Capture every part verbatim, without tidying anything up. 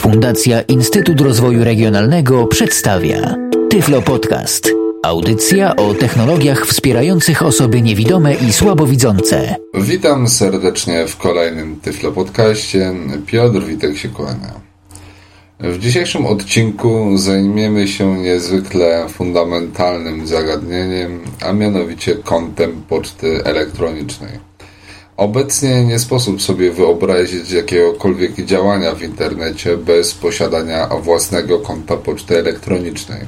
Fundacja Instytut Rozwoju Regionalnego przedstawia Tyflopodcast. Audycja o technologiach wspierających osoby niewidome i słabowidzące. Witam serdecznie w kolejnym Tyflopodcaście. Piotr Witek się kłania. W dzisiejszym odcinku zajmiemy się niezwykle fundamentalnym zagadnieniem, a mianowicie kątem poczty elektronicznej. Obecnie nie sposób sobie wyobrazić jakiegokolwiek działania w internecie bez posiadania własnego konta poczty elektronicznej.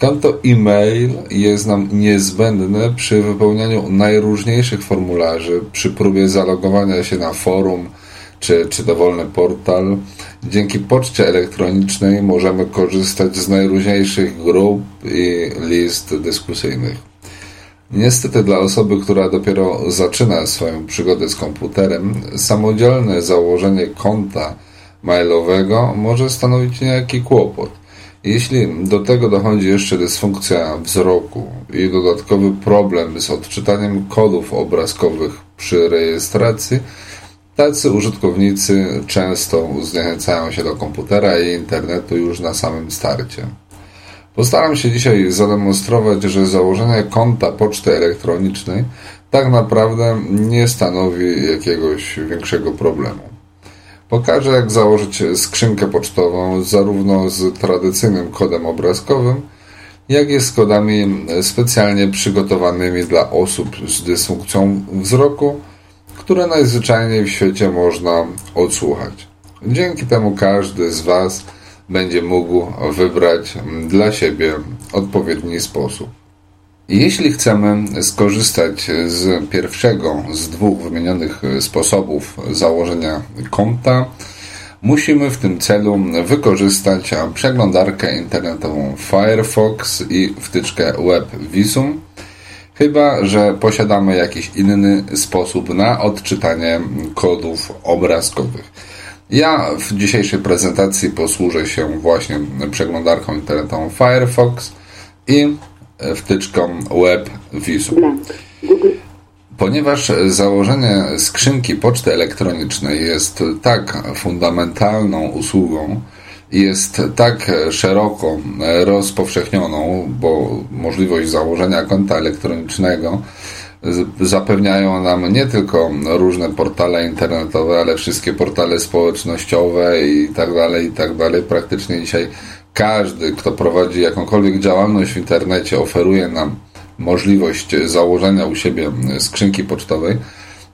Konto e-mail jest nam niezbędne przy wypełnianiu najróżniejszych formularzy, przy próbie zalogowania się na forum, Czy, czy dowolny portal. Dzięki poczcie elektronicznej możemy korzystać z najróżniejszych grup i list dyskusyjnych. Niestety dla osoby, która dopiero zaczyna swoją przygodę z komputerem, samodzielne założenie konta mailowego może stanowić niejaki kłopot. Jeśli do tego dochodzi jeszcze dysfunkcja wzroku i dodatkowy problem z odczytaniem kodów obrazkowych przy rejestracji, tacy użytkownicy często zniechęcają się do komputera i internetu już na samym starcie. Postaram się dzisiaj zademonstrować, że założenie konta poczty elektronicznej tak naprawdę nie stanowi jakiegoś większego problemu. Pokażę, jak założyć skrzynkę pocztową zarówno z tradycyjnym kodem obrazkowym, jak i z kodami specjalnie przygotowanymi dla osób z dysfunkcją wzroku, które najzwyczajniej w świecie można odsłuchać. Dzięki temu każdy z Was będzie mógł wybrać dla siebie odpowiedni sposób. Jeśli chcemy skorzystać z pierwszego z dwóch wymienionych sposobów założenia konta, musimy w tym celu wykorzystać przeglądarkę internetową Firefox i wtyczkę WebVisum, chyba że posiadamy jakiś inny sposób na odczytanie kodów obrazkowych. Ja w dzisiejszej prezentacji posłużę się właśnie przeglądarką internetową Firefox i wtyczką WebVisum. Ponieważ założenie skrzynki poczty elektronicznej jest tak fundamentalną usługą, jest tak szeroko rozpowszechnioną, bo możliwość założenia konta elektronicznego zapewniają nam nie tylko różne portale internetowe, ale wszystkie portale społecznościowe i tak dalej, i tak dalej. Praktycznie dzisiaj każdy, kto prowadzi jakąkolwiek działalność w internecie, oferuje nam możliwość założenia u siebie skrzynki pocztowej.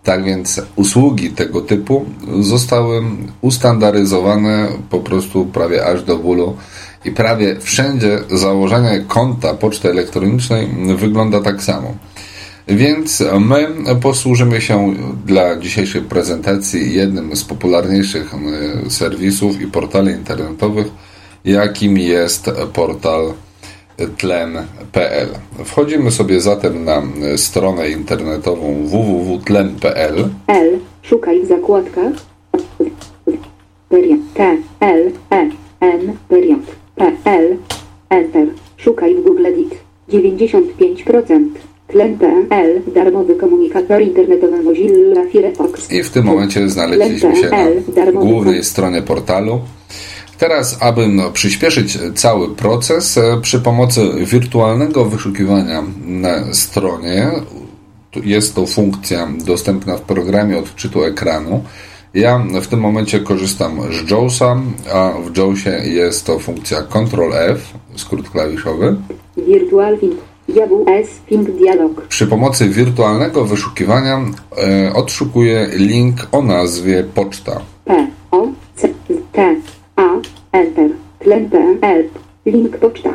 Tak więc usługi tego typu zostały ustandaryzowane po prostu prawie aż do bólu i prawie wszędzie założenie konta poczty elektronicznej wygląda tak samo. Więc my posłużymy się dla dzisiejszej prezentacji jednym z popularniejszych serwisów i portali internetowych, jakim jest portal Tlen kropka pe el. Wchodzimy sobie zatem na stronę internetową w w w kropka tlen kropka pe el. L. Szukaj w zakładkach T L E N P L Enter. Szukaj w Google Dit. dziewięćdziesiąt pięć procent Tlen kropka pe el. Darmowy komunikator internetowy Mozilla Firefox. I w tym momencie znaleźliśmy się na głównej stronie portalu. Teraz, aby przyspieszyć cały proces, przy pomocy wirtualnego wyszukiwania na stronie, jest to funkcja dostępna w programie odczytu ekranu. Ja w tym momencie korzystam z Jawsa, a w Jawsie jest to funkcja kontrol F, skrót klawiszowy. Virtual Fink, Jaws, Fink Dialog. Przy pomocy wirtualnego wyszukiwania e, odszukuję link o nazwie poczta. P, O, C, T. Enter, tlen kropka pe el, link poczta.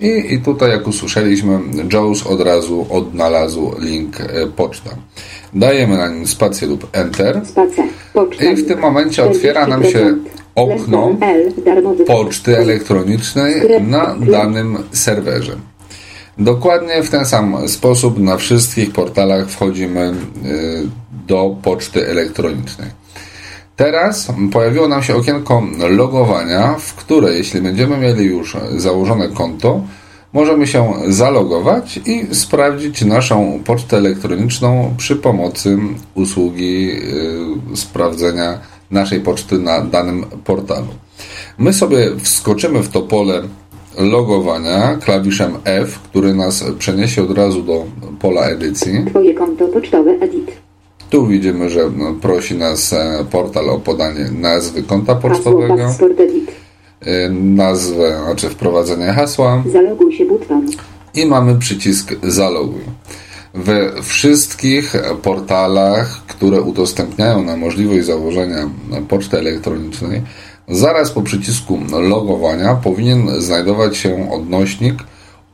I, I tutaj, jak usłyszeliśmy, Jaws od razu odnalazł link poczta. Dajemy na nim spację lub Enter. Spacja, poczta. I w tym momencie otwiera nam się okno poczty elektronicznej na danym serwerze. Dokładnie w ten sam sposób na wszystkich portalach wchodzimy do poczty elektronicznej. Teraz pojawiło nam się okienko logowania, w które, jeśli będziemy mieli już założone konto, możemy się zalogować i sprawdzić naszą pocztę elektroniczną przy pomocy usługi yy, sprawdzenia naszej poczty na danym portalu. My sobie wskoczymy w to pole logowania klawiszem F, który nas przeniesie od razu do pola edycji. Twoje konto pocztowe edit. Tu widzimy, że prosi nas portal o podanie nazwy konta pocztowego, nazwę, znaczy wprowadzenie hasła. Zaloguj się button. I mamy przycisk zaloguj. We wszystkich portalach, które udostępniają nam możliwość założenia poczty elektronicznej, zaraz po przycisku logowania powinien znajdować się odnośnik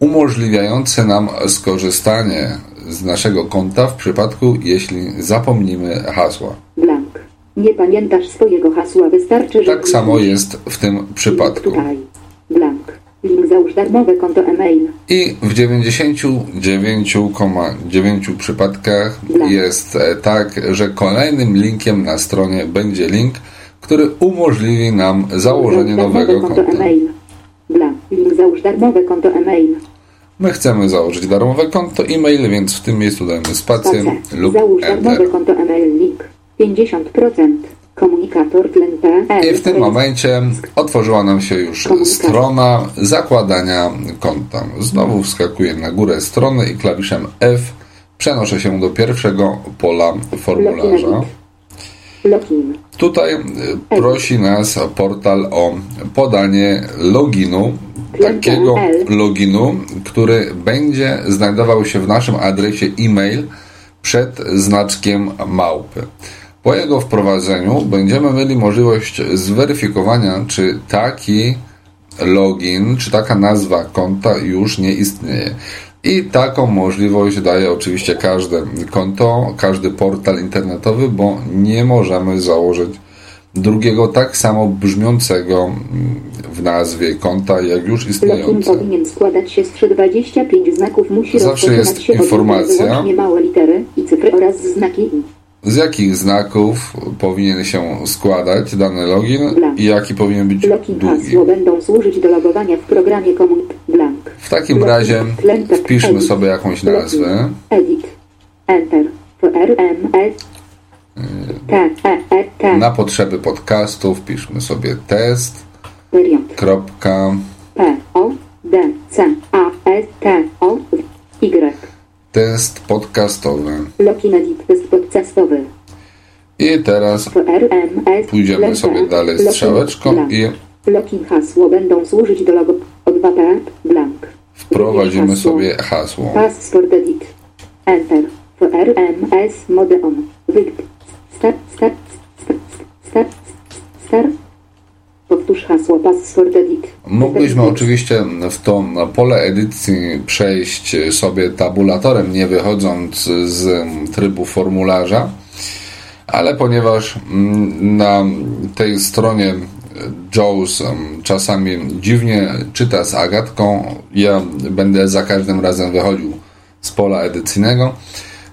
umożliwiający nam skorzystanie z naszego konta w przypadku, jeśli zapomnimy hasła. Blank. Nie pamiętasz swojego hasła, wystarczy, że... Tak samo jest w tym przypadku. Blank. Link załóż darmowe konto e-mail. I w dziewięćdziesiąt dziewięć przecinek dziewięć przypadkach Blank. Jest tak, że kolejnym linkiem na stronie będzie link, który umożliwi nam założenie nowego konta. E-mail. Link załóż darmowe konto e-mail. My chcemy założyć darmowe konto e-mail, więc w tym miejscu dajemy spację lub załóż darmowe konto e-mail link pięćdziesiąt procent komunikator Tlen.pl. I w tym momencie otworzyła nam się już komunikator. Strona zakładania konta. Znowu wskakuję na górę strony i klawiszem F przenoszę się do pierwszego pola formularza. Login. Tutaj prosi nas portal o podanie loginu, takiego loginu, który będzie znajdował się w naszym adresie e-mail przed znaczkiem małpy. Po jego wprowadzeniu będziemy mieli możliwość zweryfikowania, czy taki login, czy taka nazwa konta już nie istnieje. I taką możliwość daje oczywiście każde konto, każdy portal internetowy, bo nie możemy założyć drugiego tak samo brzmiącego w nazwie konta, jak już istniejące. Login powinien składać się z trzydziestu dwudziestu pięciu znaków, musi zawsze jest się informacja, małe litery i cyfry oraz znaki. Z jakich znaków powinien się składać dany login blank. I jaki powinien być login długi. Hasło będą służyć do logowania w programie komut blank. W takim login. Razie wpiszmy edit. Sobie jakąś nazwę. Edit. Enter. Na potrzeby podcastu wpiszmy sobie test. Kropka. P O D C A S T O Y. Test podcastowy. Login edit. Podcastowy. I teraz pójdziemy sobie dalej strzałeczką i hasło będą służyć do logo dwa P blank. Wprowadzimy sobie hasło. Password edit. Enter. F R M S mode on. Wygt. Start start start start. Powtórz hasło password edit. Mogliśmy oczywiście w to pole edycji przejść sobie tabulatorem, nie wychodząc z trybu formularza, ale ponieważ na tej stronie Jaws czasami dziwnie czyta z agatką, ja będę za każdym razem wychodził z pola edycyjnego.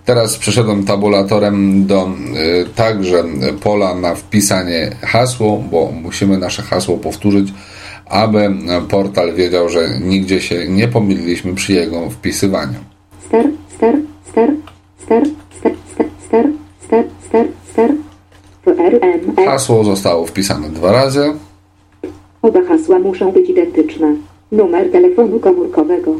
Teraz przeszedłem tabulatorem do y, także pola na wpisanie hasło, bo musimy nasze hasło powtórzyć, aby portal wiedział, że nigdzie się nie pomyliliśmy przy jego wpisywaniu. Star, star, star, star, star, star, star, star, star, star. Hasło zostało wpisane dwa razy. Oba hasła muszą być identyczne. Numer telefonu komórkowego.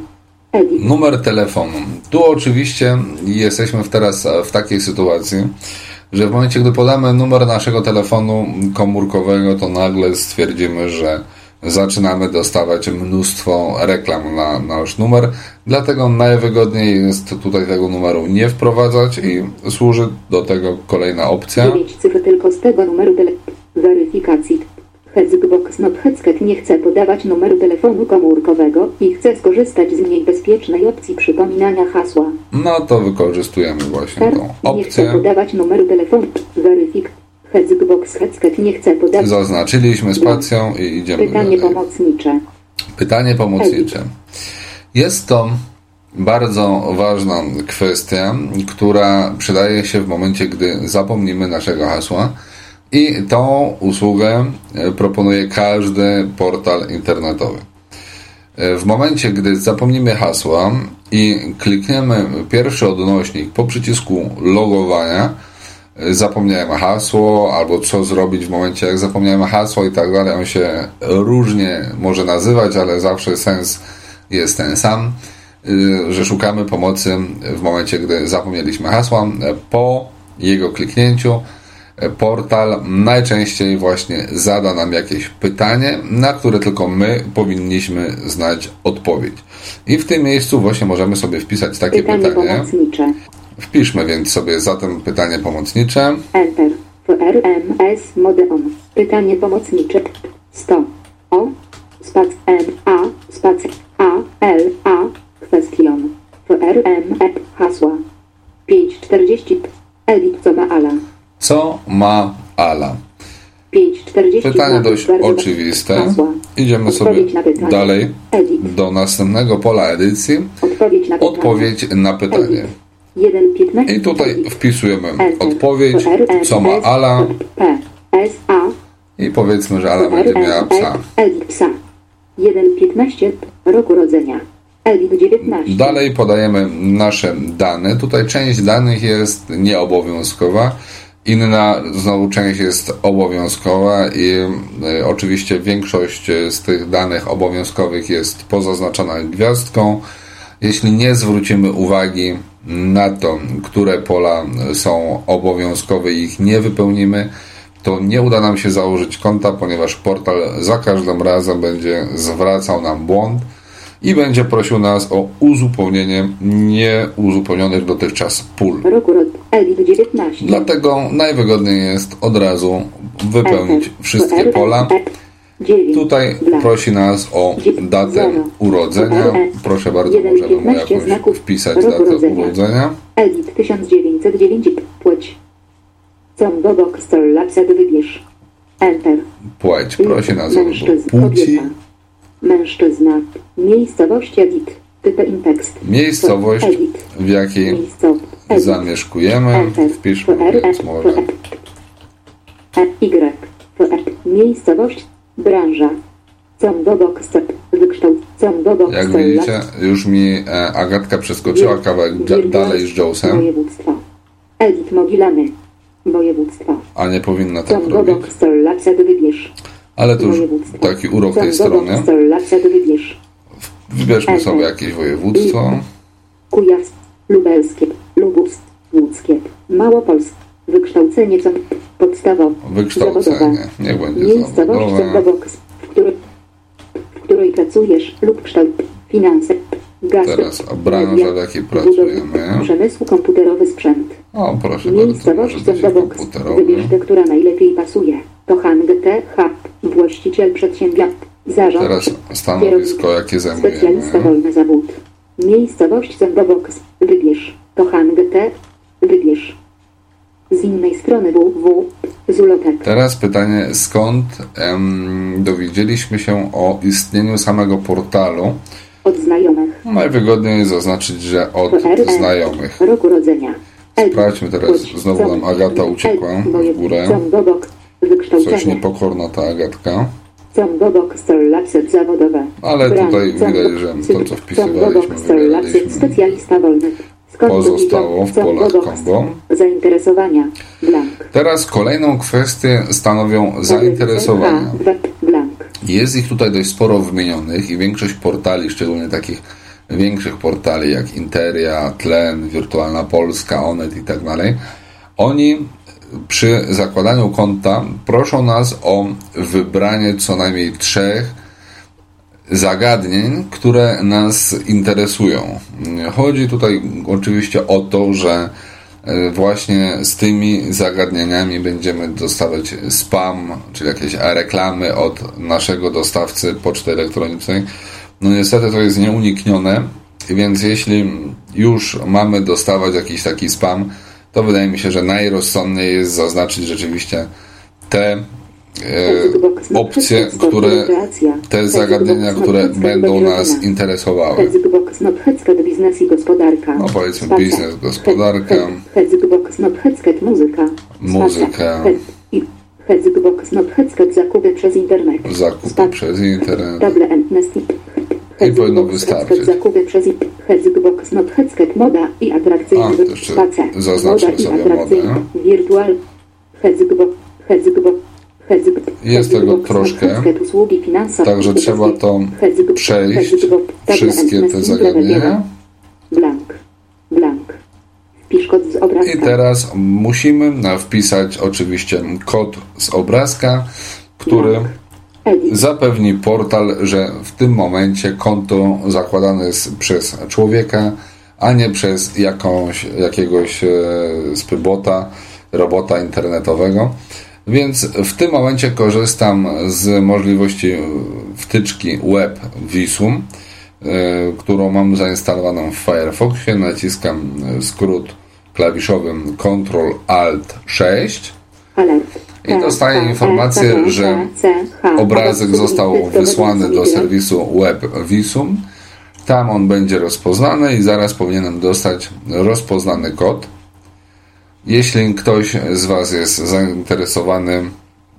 Numer telefonu. Tu oczywiście jesteśmy teraz w takiej sytuacji, że w momencie, gdy podamy numer naszego telefonu komórkowego, to nagle stwierdzimy, że zaczynamy dostawać mnóstwo reklam na nasz numer. Dlatego najwygodniej jest tutaj tego numeru nie wprowadzać i służy do tego kolejna opcja. dziewięć cyfr tylko z tego numeru telefonu. Weryfikacji. Hezbox not Hezket nie chce podawać numeru telefonu komórkowego i chce skorzystać z mniej bezpiecznej opcji przypominania hasła. No to wykorzystujemy właśnie Star, tą opcję. Nie chce podawać numeru telefonu. Weryfik. Hezbox Hezket nie chce podawać. Zaznaczyliśmy spacją i idziemy. Pytanie dalej. pomocnicze. Pytanie pomocnicze. Jest to bardzo ważna kwestia, która przydaje się w momencie, gdy zapomnimy naszego hasła. I tą usługę proponuje każdy portal internetowy. W momencie, gdy zapomnimy hasła i klikniemy pierwszy odnośnik po przycisku logowania, zapomniałem hasło, albo co zrobić w momencie, jak zapomniałem hasło i tak dalej. On się różnie może nazywać, ale zawsze sens jest ten sam, że szukamy pomocy w momencie, gdy zapomnieliśmy hasła. Po jego kliknięciu portal najczęściej właśnie zada nam jakieś pytanie, na które tylko my powinniśmy znać odpowiedź. I w tym miejscu właśnie możemy sobie wpisać takie pytanie. pytanie. Pomocnicze. Wpiszmy więc sobie zatem pytanie pomocnicze. Enter. R M S mode on. Pytanie pomocnicze. sto. O. Spac. M. A. Spac. A. L. A. Kwestion. R M. E. Hasła. pięć czterdzieści. Elit. Co ma ala? Co ma ala? Pytanie dość oczywiste. Idziemy sobie dalej do następnego pola edycji. Odpowiedź na pytanie. I tutaj wpisujemy odpowiedź, co ma ala. I powiedzmy, że ala będzie miała psa. Roku rodzenia. Dalej podajemy nasze dane. Tutaj część danych jest nieobowiązkowa. Inna znowu część jest obowiązkowa i y, oczywiście większość z tych danych obowiązkowych jest pozaznaczona gwiazdką. Jeśli nie zwrócimy uwagi na to, które pola są obowiązkowe i ich nie wypełnimy, to nie uda nam się założyć konta, ponieważ portal za każdym razem będzie zwracał nam błąd i będzie prosił nas o uzupełnienie nieuzupełnionych dotychczas pól. Dlatego najwygodniej jest od razu wypełnić wszystkie pola. Tutaj prosi nas o datę urodzenia. Proszę bardzo, możemy mu jakąś wpisać datę urodzenia. Płeć. Prosi nas o płci. Mężczyzna. Miejscowość edit. Miejscowość, w jakiej zamieszkujemy. Wpiszmy więc może. Y. Miejscowość. Branża. Jak widzicie, już mi Agatka przeskoczyła kawałek dalej z Jawsem. Edit Mogilany. Województwo. A nie powinna tak robić. Ale to już taki urok tej strony. Wybierzmy sobie jakieś województwo. Kujawskie, lubelskie, lubuskie, łódzkie, małopolskie. Wykształcenie co podstawowe. Wykształcenie. Niech będzie zawodowe. W, który, w której pracujesz lub kształt finanse. Gazet, teraz o branża, w jakiej pracujemy. Przemysł komputerowy sprzęt. O, proszę miejscowość bardzo. Wybierz tę, która najlepiej pasuje. To Hang T H. Właściciel przedsiębiorstwa. Zarząd. Teraz stanowisko, jakie zajmujemy. Specjalista wolny zawód. Miejscowość Sądowoks. Wybierz. To Hang T. Wybierz. Z innej strony W W. Z ulotek. Teraz pytanie, skąd em, dowiedzieliśmy się o istnieniu samego portalu? Od znajomych. Najwygodniej jest zaznaczyć, że od znajomych. Roku rodzenia. Sprawdźmy teraz, znowu nam Agata uciekła w górę. Coś niepokorna ta Agatka. Ale tutaj widać, że to, co wpisywaliśmy, wygraliśmy. Pozostało w polach kombo. Teraz kolejną kwestię stanowią zainteresowania. Jest ich tutaj dość sporo wymienionych i większość portali, szczególnie takich większych portali jak Interia, Tlen, Wirtualna Polska, Onet i tak dalej, oni przy zakładaniu konta proszą nas o wybranie co najmniej trzech zagadnień, które nas interesują. Chodzi tutaj oczywiście o to, że właśnie z tymi zagadnieniami będziemy dostawać spam, czyli jakieś reklamy od naszego dostawcy poczty elektronicznej. No niestety to jest nieuniknione, więc jeśli już mamy dostawać jakiś taki spam, to wydaje mi się, że najrozsądniej jest zaznaczyć rzeczywiście te e, opcje, które, te zagadnienia, które będą nas interesowały. No powiedzmy biznes, gospodarka, muzyka, zakupy przez internet, zakupy przez internet, I powinno wystarczyć. A, to jeszcze zaznaczmy sobie modę. Jest tego troszkę, także trzeba to przejść, wszystkie te zagadnienia. I teraz musimy wpisać oczywiście kod z obrazka, który zapewni portal, że w tym momencie konto zakładane jest przez człowieka, a nie przez jakąś, jakiegoś spybota, robota internetowego. Więc w tym momencie korzystam z możliwości wtyczki WebVisum, którą mam zainstalowaną w Firefoxie. Naciskam skrót klawiszowym kontrol alt sześć i dostaję informację, że obrazek został wysłany do serwisu WebVisum. Tam on będzie rozpoznany i zaraz powinienem dostać rozpoznany kod. Jeśli ktoś z Was jest zainteresowany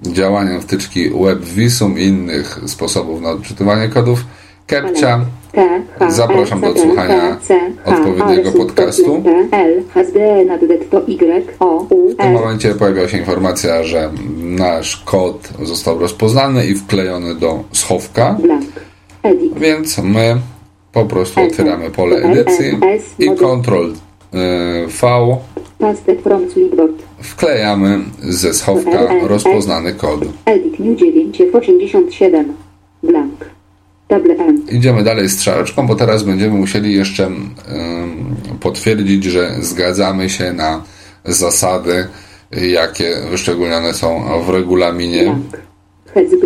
działaniem wtyczki WebVisum i innych sposobów na odczytywanie kodów KEPCHA, zapraszam do odsłuchania odpowiedniego podcastu. W tym momencie pojawia się informacja, że nasz kod został rozpoznany i wklejony do schowka, więc my po prostu otwieramy pole edycji i kontrol V wklejamy ze schowka rozpoznany kod. Idziemy dalej z strzałeczką, bo teraz będziemy musieli jeszcze um, potwierdzić, że zgadzamy się na zasady, jakie wyszczególnione są w regulaminie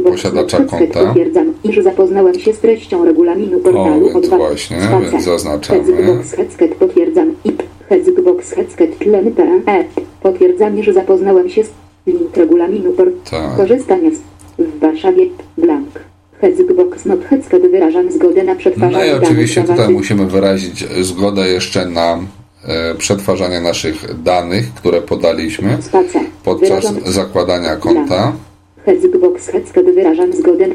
posiadacza konta. Potwierdzam, iż zapoznałem się z treścią regulaminu portalu. O, więc właśnie, więc zaznaczamy. Potwierdzam Tlen.pl. Potwierdzam, że zapoznałem się z link regulaminu portalu. Korzystanie w Warszawie blank. Wyrażam zgodę na przetwarzanie. No i oczywiście tutaj musimy wyrazić zgodę jeszcze na e, przetwarzanie naszych danych, które podaliśmy podczas zakładania konta. Wyrażam zgodę.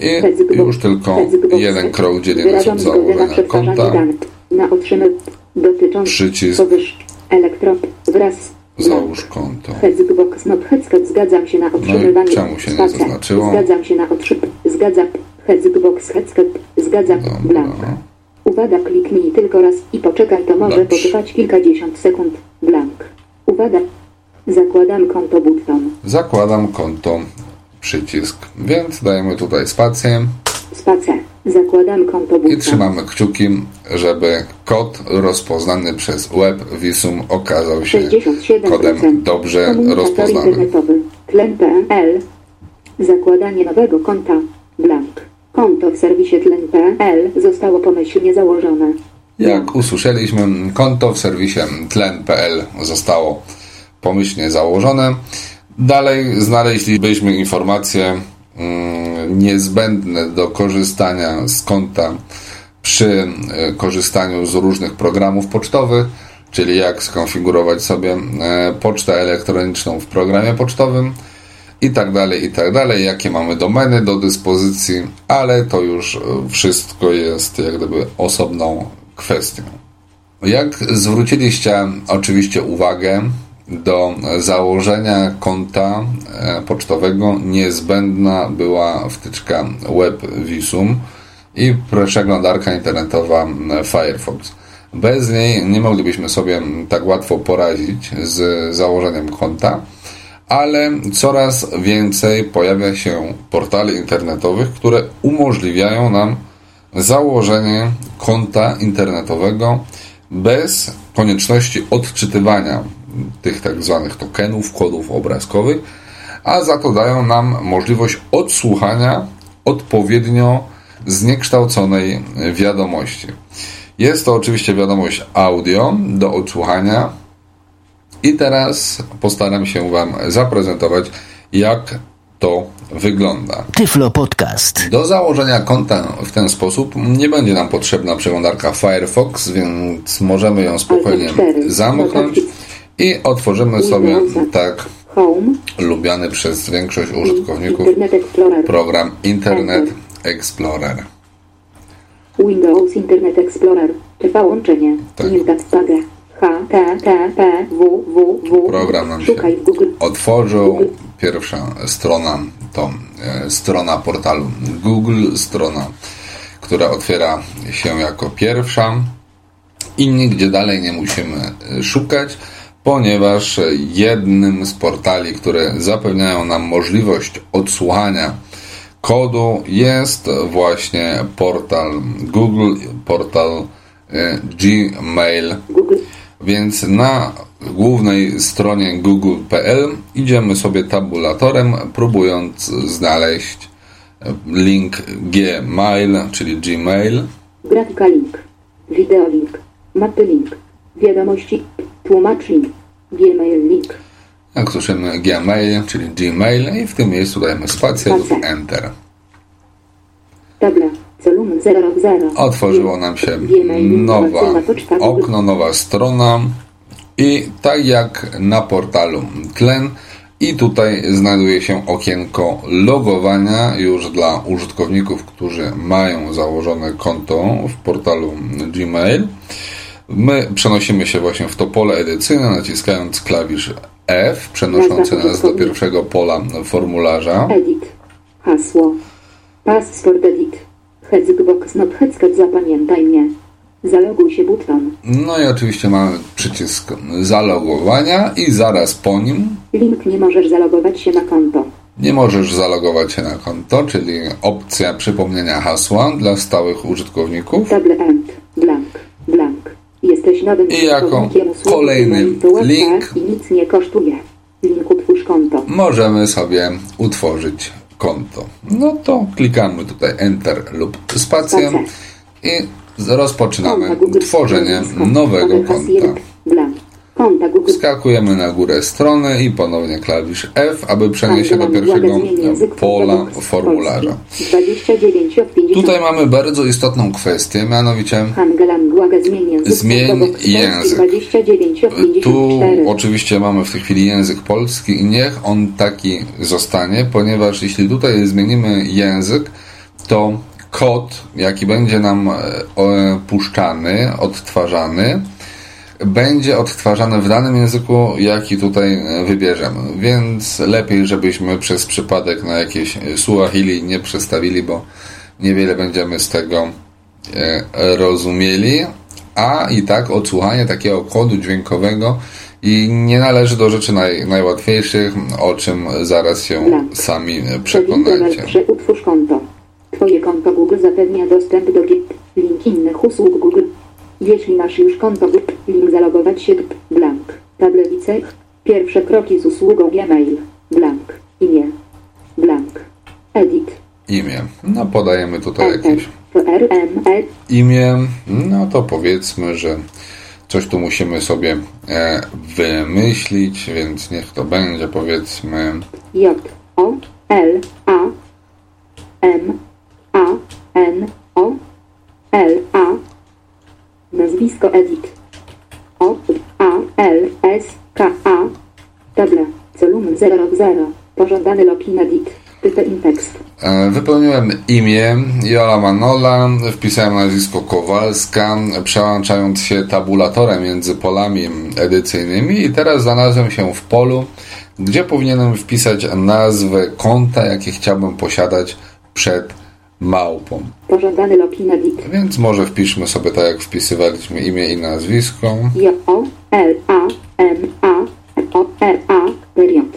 I już tylko jeden krok dzieli nas od założenia konta. Przycisk załóż konto. Zgadzam się na otrzymywanie. No czemu się nie zaznaczyło? Zgadzam się na otrzymywanie. Zgadzam. Zgadzam. Blank. Uwaga, kliknij tylko raz i poczekaj, to może Dobrze. potrwać kilkadziesiąt sekund. Blank. Uwaga. Zakładam konto button. Zakładam konto przycisk. Więc dajemy tutaj spację. Spację. Zakładam konto button. I trzymamy kciuki, żeby kod rozpoznany przez WebVisum okazał się kodem dobrze rozpoznanym. Tlen.pl. Zakładanie nowego konta. Blank. Konto w serwisie Tlen.pl zostało pomyślnie założone. Jak usłyszeliśmy, konto w serwisie Tlen.pl zostało pomyślnie założone. Dalej znaleźlibyśmy informację niezbędne do korzystania z konta przy korzystaniu z różnych programów pocztowych, czyli jak skonfigurować sobie pocztę elektroniczną w programie pocztowym i tak dalej, i tak dalej, jakie mamy domeny do dyspozycji, ale to już wszystko jest jak gdyby osobną kwestią. Jak zwróciliście oczywiście uwagę, do założenia konta pocztowego niezbędna była wtyczka WebVisum i przeglądarka internetowa Firefox. Bez niej nie moglibyśmy sobie tak łatwo poradzić z założeniem konta, ale coraz więcej pojawia się portali internetowych, które umożliwiają nam założenie konta internetowego bez konieczności odczytywania tych tak zwanych tokenów, kodów obrazkowych, a za to dają nam możliwość odsłuchania odpowiednio zniekształconej wiadomości. Jest to oczywiście wiadomość audio do odsłuchania i teraz postaram się Wam zaprezentować, jak to wygląda. Tyflopodcast. Do założenia konta w ten sposób nie będzie nam potrzebna przeglądarka Firefox, więc możemy ją spokojnie zamknąć. I otworzymy sobie tak Home, lubiany przez większość użytkowników Internet Explorer, program Internet Explorer. Windows Internet Explorer. Trwa łączenie. Tak. H T T P W W W. Program nam się otworzył. Pierwsza strona to e, strona portalu Google, strona, która otwiera się jako pierwsza i nigdzie dalej nie musimy szukać, ponieważ jednym z portali, które zapewniają nam możliwość odsłuchania kodu, jest właśnie portal Google, portal e, Gmail. Google. Więc na głównej stronie Google kropka P L idziemy sobie tabulatorem, próbując znaleźć link Gmail, czyli Gmail. Grafika link, wideo link, mapy link, wiadomości, tłumacz link, Gmail link. Jak słyszymy Gmail, czyli Gmail, i w tym miejscu dajemy spację lub Enter. Tabla. Otworzyło nam się nowe okno, nowa strona i tak jak na portalu Tlen, i tutaj znajduje się okienko logowania już dla użytkowników, którzy mają założone konto w portalu Gmail. My przenosimy się właśnie w to pole edycyjne, naciskając klawisz F, przenoszący nas do pierwszego pola formularza. Edit, hasło, password edit. Hexbox, not Hexcat, zapamiętaj mnie. Zaloguj się button. No i oczywiście mamy przycisk zalogowania i zaraz po nim link nie możesz zalogować się na konto. Nie możesz zalogować się na konto, czyli opcja przypomnienia hasła dla stałych użytkowników. Double end, blank, blank. Jesteś nowym I jako kolejny link i nic nie kosztuje. Link utwórz konto. Możemy sobie utworzyć konto. No to klikamy tutaj Enter lub spację i rozpoczynamy tworzenie nowego konta. Skakujemy na górę strony i ponownie klawisz F, aby przenieść się do pierwszego pola formularza. Tutaj mamy bardzo istotną kwestię, mianowicie zmień język. Tu oczywiście mamy w tej chwili język polski i niech on taki zostanie, ponieważ jeśli tutaj zmienimy język, to kod, jaki będzie nam puszczany, odtwarzany, będzie odtwarzane w danym języku, jaki tutaj wybierzemy. Więc lepiej, żebyśmy przez przypadek na jakieś Suahili nie przestawili, bo niewiele będziemy z tego rozumieli. A i tak odsłuchanie takiego kodu dźwiękowego i nie należy do rzeczy naj, najłatwiejszych, o czym zaraz się Blank. Sami przekonajcie. Utwórz konto. Twoje konto Google zapewnia dostęp do Git, link innych usług Google. Jeśli masz już konto Git, link zalogować się Git, blank, tablice, pierwsze kroki z usługą Gmail, blank, imię, blank, edit. Imię. No podajemy tutaj jakieś imię. No to powiedzmy, że coś tu musimy sobie e, wymyślić, więc niech to będzie powiedzmy J O L A M A N O L A. Nazwisko edit. O A L S K A. Tabla. Column zero zero. Pożądany login edit. Wypełniłem imię Jola Manola, wpisałem nazwisko Kowalska, przełączając się tabulatorem między polami edycyjnymi i teraz znalazłem się w polu, gdzie powinienem wpisać nazwę konta, jakie chciałbym posiadać przed małpą. Pożądany login edit. Więc może wpiszmy sobie tak, jak wpisywaliśmy imię i nazwisko. J O L A M A O R A. Period.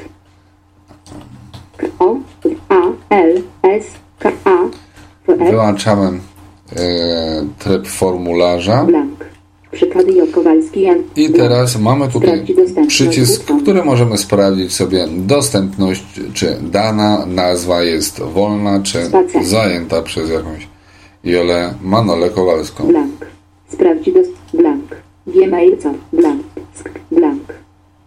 O A L S K A. Wyłączamy e, tryb formularza. Blank. Przykłady J. Kowalski. I teraz mamy tutaj przycisk, który możemy sprawdzić sobie dostępność, czy dana nazwa jest wolna, czy Spacja. Zajęta przez jakąś Jolę Manolę Kowalską. Blank. Sprawdzi dostępność. Blank. Gmail co? Blank. Blank.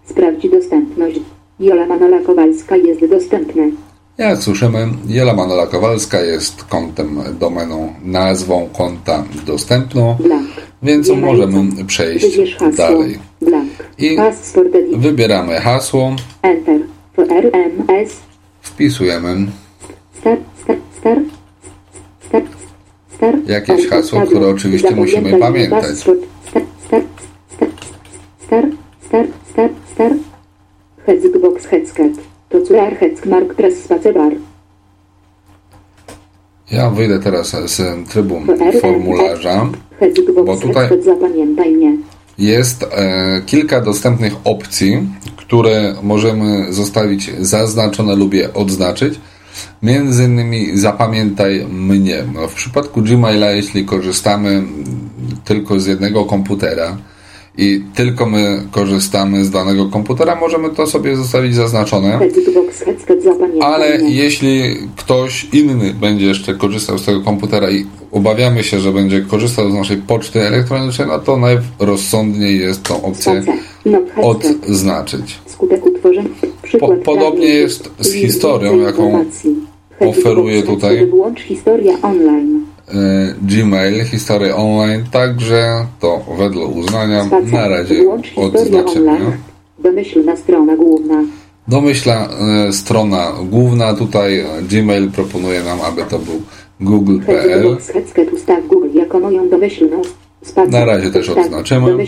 Sprawdzi dostępność. Jola Manola Kowalska jest dostępna. Jak słyszymy, Jola Manola Kowalska jest kontem, domeną, nazwą konta dostępną, Blank. Więc Gmail. Możemy przejść dalej. Blank. I wybieramy hasło. Enter. R M S. Wpisujemy star, star, star, star, star, jakieś hasło, które oczywiście musimy pamiętać. Star, star, star, star, star, star. Hexbox, hexcat. To co hex mark press spacebar. Ja wyjdę teraz z trybu formularza, bo tutaj jest e, kilka dostępnych opcji, które możemy zostawić zaznaczone lub je odznaczyć. Między innymi zapamiętaj mnie. No, w przypadku Gmaila, jeśli korzystamy tylko z jednego komputera i tylko my korzystamy z danego komputera, możemy to sobie zostawić zaznaczone, ale jeśli ktoś inny będzie jeszcze korzystał z tego komputera i obawiamy się, że będzie korzystał z naszej poczty elektronicznej, no to najrozsądniej jest tą opcję odznaczyć. Po, podobnie jest z historią, jaką oferuje tutaj Gmail, historię online, także to wedle uznania na razie odznaczymy. Domyślna strona główna. Domyślna e, strona główna. Tutaj Gmail proponuje nam, aby to był Google kropka pe el. Na razie też odznaczymy.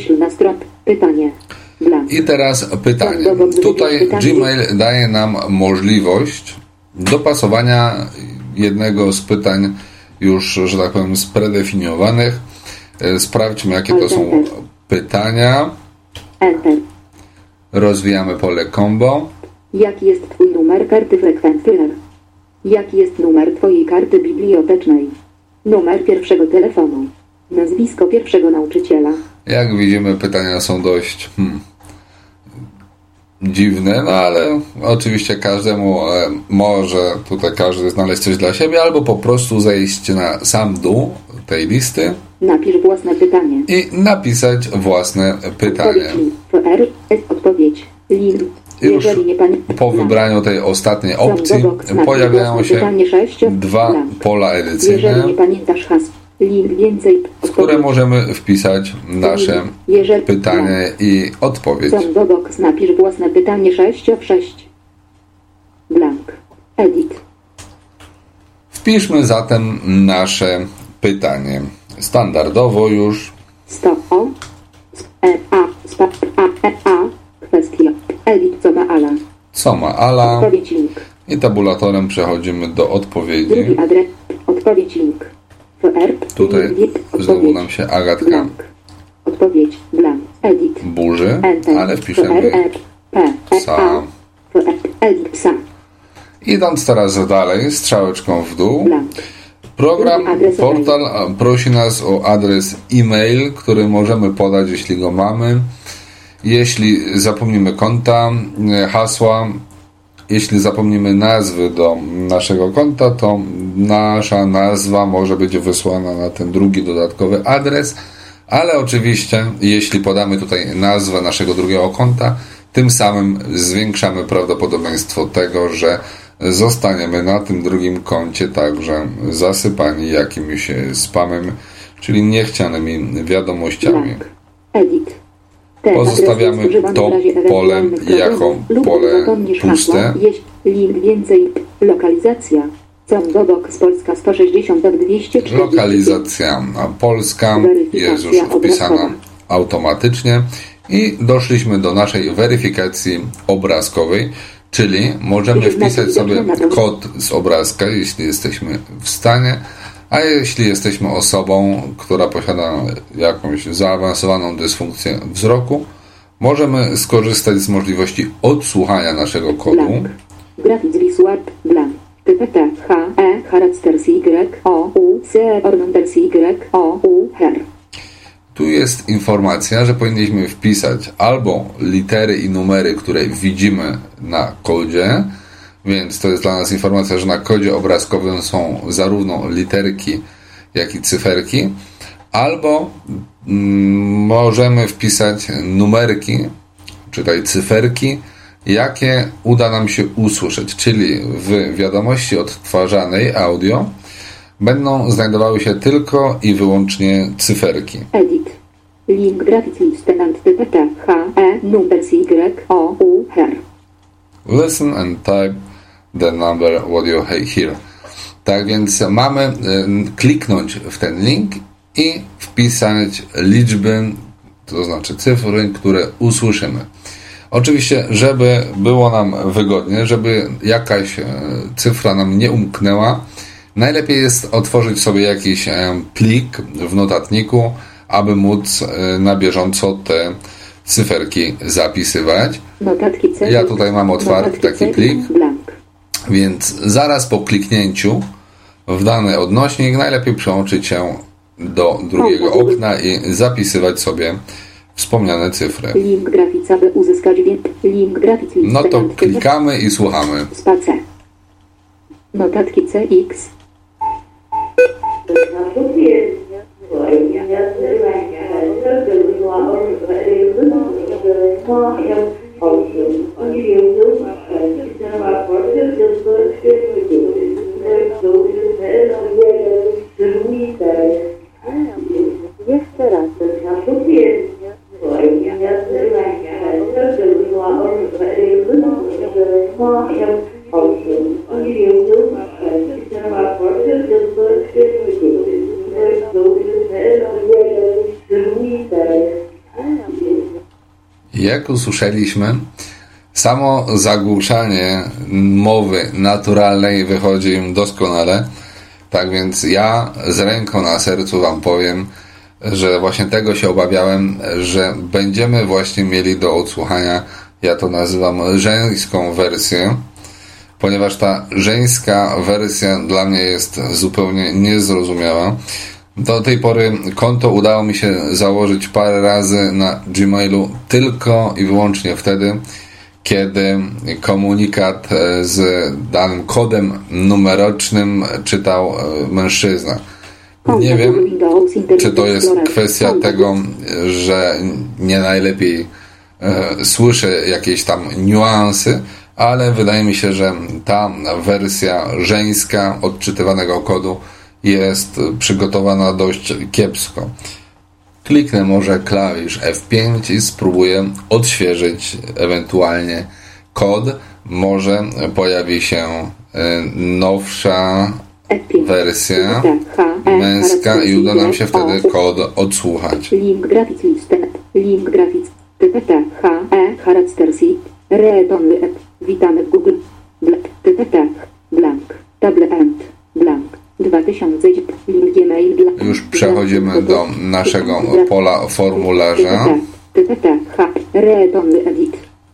I teraz pytanie. Tutaj Gmail daje nam możliwość dopasowania jednego z pytań już, że tak powiem, spredefiniowanych. Sprawdźmy, jakie to są pytania. Rozwijamy pole combo. Jaki jest twój numer karty frekwencyjnej? Jaki jest numer twojej karty bibliotecznej? Numer pierwszego telefonu? Nazwisko pierwszego nauczyciela? Jak widzimy, pytania są dość hmm, dziwne, no ale oczywiście każdemu e, może tutaj każdy znaleźć coś dla siebie, albo po prostu zejść na sam dół tej listy. Napisz własne pytanie. I napisać własne pytanie. Odpowiedź. Odpowiedź. Link. Już po wybraniu tej ostatniej opcji pojawiają się dwa pola edycyjne, w które możemy wpisać nasze pytanie i odpowiedź. Napisz własne pytanie sześć w sześć. Blank. Edit. Wpiszmy zatem nasze pytanie. Standardowo już. sto o. A. A. Kwestia. Edit. Co ma ala. Co ma ala. I tabulatorem przechodzimy do odpowiedzi. Odpowiedź link. Tutaj znowu nam się Agatka odpowiedź blank edit burzy, ale wpiszemy psa. Idąc teraz dalej strzałeczką w dół, program, portal prosi nas o adres e-mail, który możemy podać, jeśli go mamy, jeśli zapomnimy konta, hasła. Jeśli zapomnimy nazwy do naszego konta, to nasza nazwa może być wysłana na ten drugi dodatkowy adres, ale oczywiście jeśli podamy tutaj nazwę naszego drugiego konta, tym samym zwiększamy prawdopodobieństwo tego, że zostaniemy na tym drugim koncie także zasypani jakimś spamem, czyli niechcianymi wiadomościami. Pozostawiamy to pole jako pole puste. Lokalizacja polska jest już wpisana automatycznie i doszliśmy do naszej weryfikacji obrazkowej, czyli możemy wpisać sobie kod z obrazka, jeśli jesteśmy w stanie. A jeśli jesteśmy osobą, która posiada jakąś zaawansowaną dysfunkcję wzroku, możemy skorzystać z możliwości odsłuchania naszego kodu. Tu jest informacja, że powinniśmy wpisać albo litery i numery, które widzimy na kodzie, więc to jest dla nas informacja, że na kodzie obrazkowym są zarówno literki, jak i cyferki, albo mm, możemy wpisać numerki, czytaj cyferki, jakie uda nam się usłyszeć, czyli w wiadomości odtwarzanej audio będą znajdowały się tylko i wyłącznie cyferki. Edit. Link grafiki Tlen.pl. H E numbers Y O U R. Listen and type the number what you hear. Tak więc mamy kliknąć w ten link i wpisać liczby, to znaczy cyfry, które usłyszymy. Oczywiście, żeby było nam wygodnie, żeby jakaś cyfra nam nie umknęła, najlepiej jest otworzyć sobie jakiś plik w notatniku, aby móc na bieżąco te cyferki zapisywać. Notatki cyfr. Ja tutaj mam otwarty taki plik, więc zaraz po kliknięciu w dany odnośnik najlepiej przełączyć się do drugiego okna i zapisywać sobie wspomniane cyfry. Link grafik, aby uzyskać link grafik. No to klikamy i słuchamy. Spacer. Notatki C X. Jeszcze raz. Jak usłyszeliśmy, samo zagłuszanie mowy naturalnej wychodzi im doskonale. Tak więc ja z ręką na sercu Wam powiem, że właśnie tego się obawiałem, że będziemy właśnie mieli do odsłuchania, ja to nazywam żeńską wersję, ponieważ ta żeńska wersja dla mnie jest zupełnie niezrozumiała. Do tej pory konto udało mi się założyć parę razy na Gmailu tylko i wyłącznie wtedy, kiedy komunikat z danym kodem numerocznym czytał mężczyzna. Nie wiem, czy to jest kwestia tego, że nie najlepiej e, słyszę jakieś tam niuanse, ale wydaje mi się, że ta wersja żeńska odczytywanego kodu jest przygotowana dość kiepsko. Kliknę może klawisz F pięć i spróbuję odświeżyć ewentualnie kod. Może pojawi się nowsza wersja męska i uda nam się wtedy kod odsłuchać. Link grafik listet, link grafik T T H E charakter sit, reton lep, witamy w Google, T T H, blank, table end, blank. Już przechodzimy do naszego pola formularza.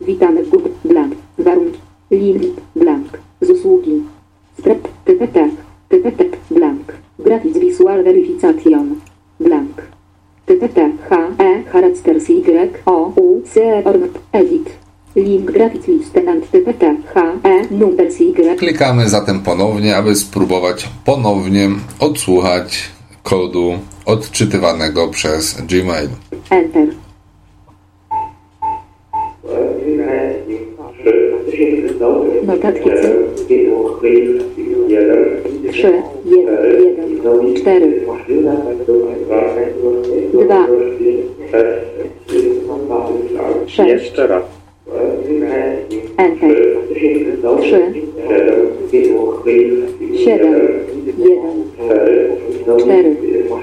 Witamy w Google Blank. Warunki. Link Blank. Z usługi. Strep. T T T. T T T. Blank. Graphics Visual Verification. Blank. T T T. H E. Charakter C. O. U. C. Ornet. Edit. Link grafik list and T T H E number C. Klikamy zatem ponownie, aby spróbować ponownie odsłuchać kodu odczytywanego przez Gmail. Enter. Notatki C. trzy, jeden, cztery, dwa, sześć. Jeszcze raz. Enter. trzy, siedem, jeden, cztery, dwa,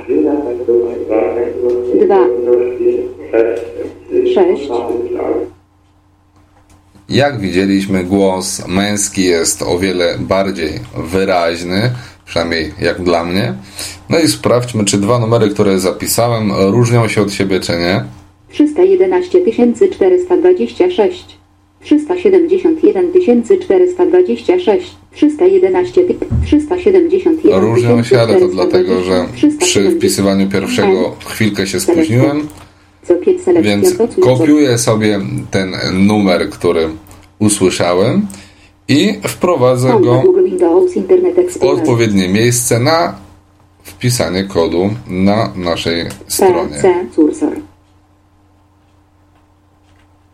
sześć. Jak widzieliśmy, głos męski jest o wiele bardziej wyraźny, przynajmniej jak dla mnie. No i sprawdźmy, czy dwa numery, które zapisałem, różnią się od siebie, czy nie. trzysta jedenaście czterysta dwadzieścia sześć, trzysta siedemdziesiąt jeden czterysta dwadzieścia sześć, trzysta jedenaście trzysta siedemdziesiąt jeden. Różnią się, ale to dlatego, że przy wpisywaniu pierwszego chwilkę się spóźniłem, więc kopiuję sobie ten numer, który usłyszałem i wprowadzę go w odpowiednie miejsce na wpisanie kodu na naszej stronie.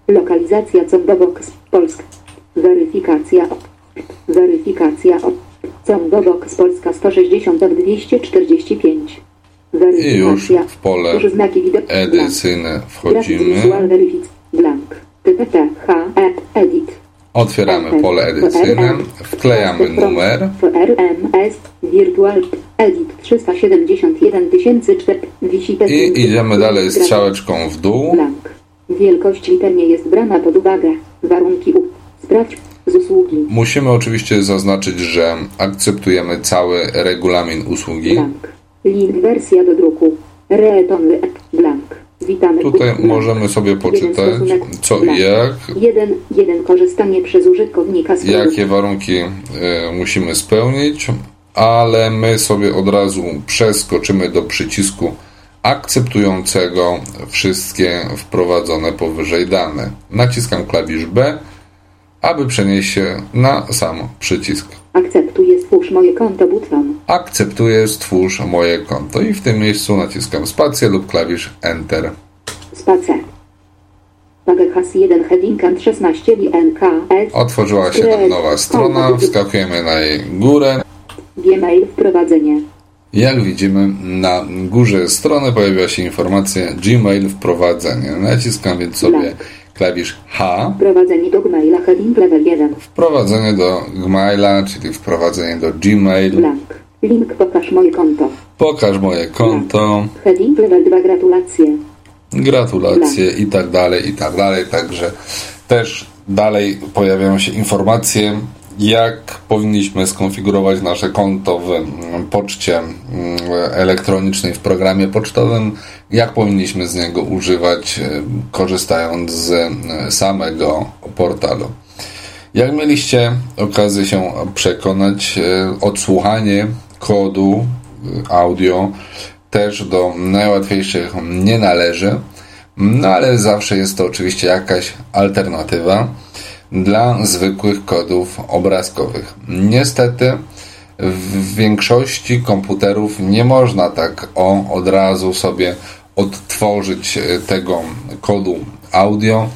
Lokalizacja Combobox Polska. Weryfikacja. Weryfikacja. Combobox Polska sto sześćdziesiąt od dwieście czterdzieści pięć. I już w pole edycyjne wchodzimy. Blank. T T T H E edit. Otwieramy pole edycyjne, wklejamy numer. I idziemy dalej strzałeczką w dół. Wielkość liter nie jest brana pod uwagę. Warunki u. Sprawdź z usługi. Musimy oczywiście zaznaczyć, że akceptujemy cały regulamin usługi. Blank. Link wersja do druku. Reton blank. Witamy. Tutaj możemy sobie poczytać, co i jak, jeden, jeden korzystanie przez użytkownika z jakie warunki y, musimy spełnić, ale my sobie od razu przeskoczymy do przycisku akceptującego wszystkie wprowadzone powyżej dane. Naciskam klawisz B, aby przenieść się na sam przycisk. Akceptuję, stwórz moje konto, buton. Akceptuję, stwórz moje konto. I w tym miejscu naciskam spację lub klawisz Enter. Spacja. Otworzyła się nam nowa strona, wskakujemy na jej górę. Gmail wprowadzenie. Jak widzimy, na górze strony pojawia się informacja Gmail wprowadzenie. Naciskam więc sobie klawisz H. Wprowadzenie do Gmaila, heading level jeden. Wprowadzenie do Gmaila, czyli wprowadzenie do Gmail. Blank. Link pokaż moje konto. Pokaż moje konto. Heading level dwa, gratulacje. Gratulacje Blank. I tak dalej, i tak dalej. Także też dalej pojawiają się informacje, jak powinniśmy skonfigurować nasze konto w poczcie elektronicznej, w programie pocztowym, jak powinniśmy z niego używać, korzystając z samego portalu. Jak mieliście okazję się przekonać, odsłuchanie kodu audio też do najłatwiejszych nie należy, no ale zawsze jest to oczywiście jakaś alternatywa dla zwykłych kodów obrazkowych. Niestety w większości komputerów nie można tak o, od razu sobie odtworzyć tego kodu audio.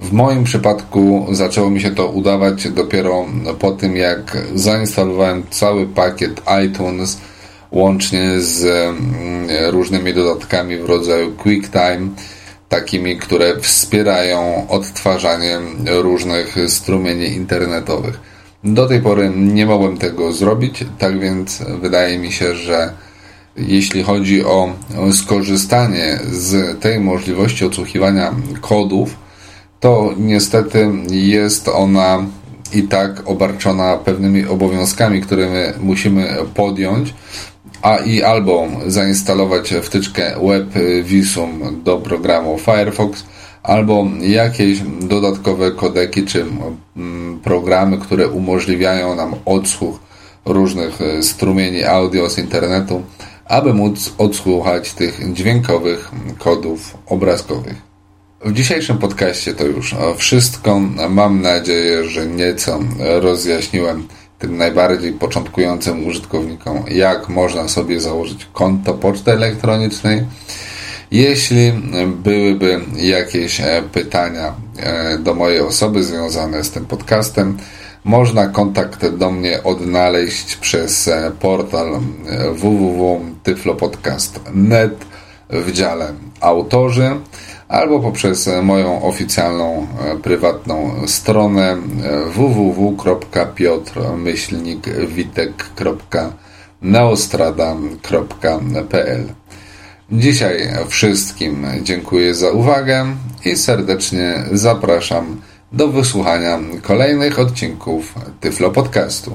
W moim przypadku zaczęło mi się to udawać dopiero po tym, jak zainstalowałem cały pakiet iTunes łącznie z różnymi dodatkami w rodzaju QuickTime, takimi, które wspierają odtwarzanie różnych strumieni internetowych. Do tej pory nie mogłem tego zrobić, tak więc wydaje mi się, że jeśli chodzi o skorzystanie z tej możliwości odsłuchiwania kodów, to niestety jest ona i tak obarczona pewnymi obowiązkami, które my musimy podjąć, a i albo zainstalować wtyczkę WebVisum do programu Firefox, albo jakieś dodatkowe kodeki czy programy, które umożliwiają nam odsłuch różnych strumieni audio z internetu, aby móc odsłuchać tych dźwiękowych kodów obrazkowych. W dzisiejszym podcaście to już wszystko. Mam nadzieję, że nieco rozjaśniłem tym najbardziej początkującym użytkownikom, jak można sobie założyć konto poczty elektronicznej. Jeśli byłyby jakieś pytania do mojej osoby związane z tym podcastem, można kontakt do mnie odnaleźć przez portal w w w kropka tyflopodcast kropka net w dziale autorzy, albo poprzez moją oficjalną, prywatną stronę w w w kropka piotrmyślnikwitek kropka neostrada kropka p l. Dzisiaj wszystkim dziękuję za uwagę i serdecznie zapraszam do wysłuchania kolejnych odcinków Tyflo Podcastu.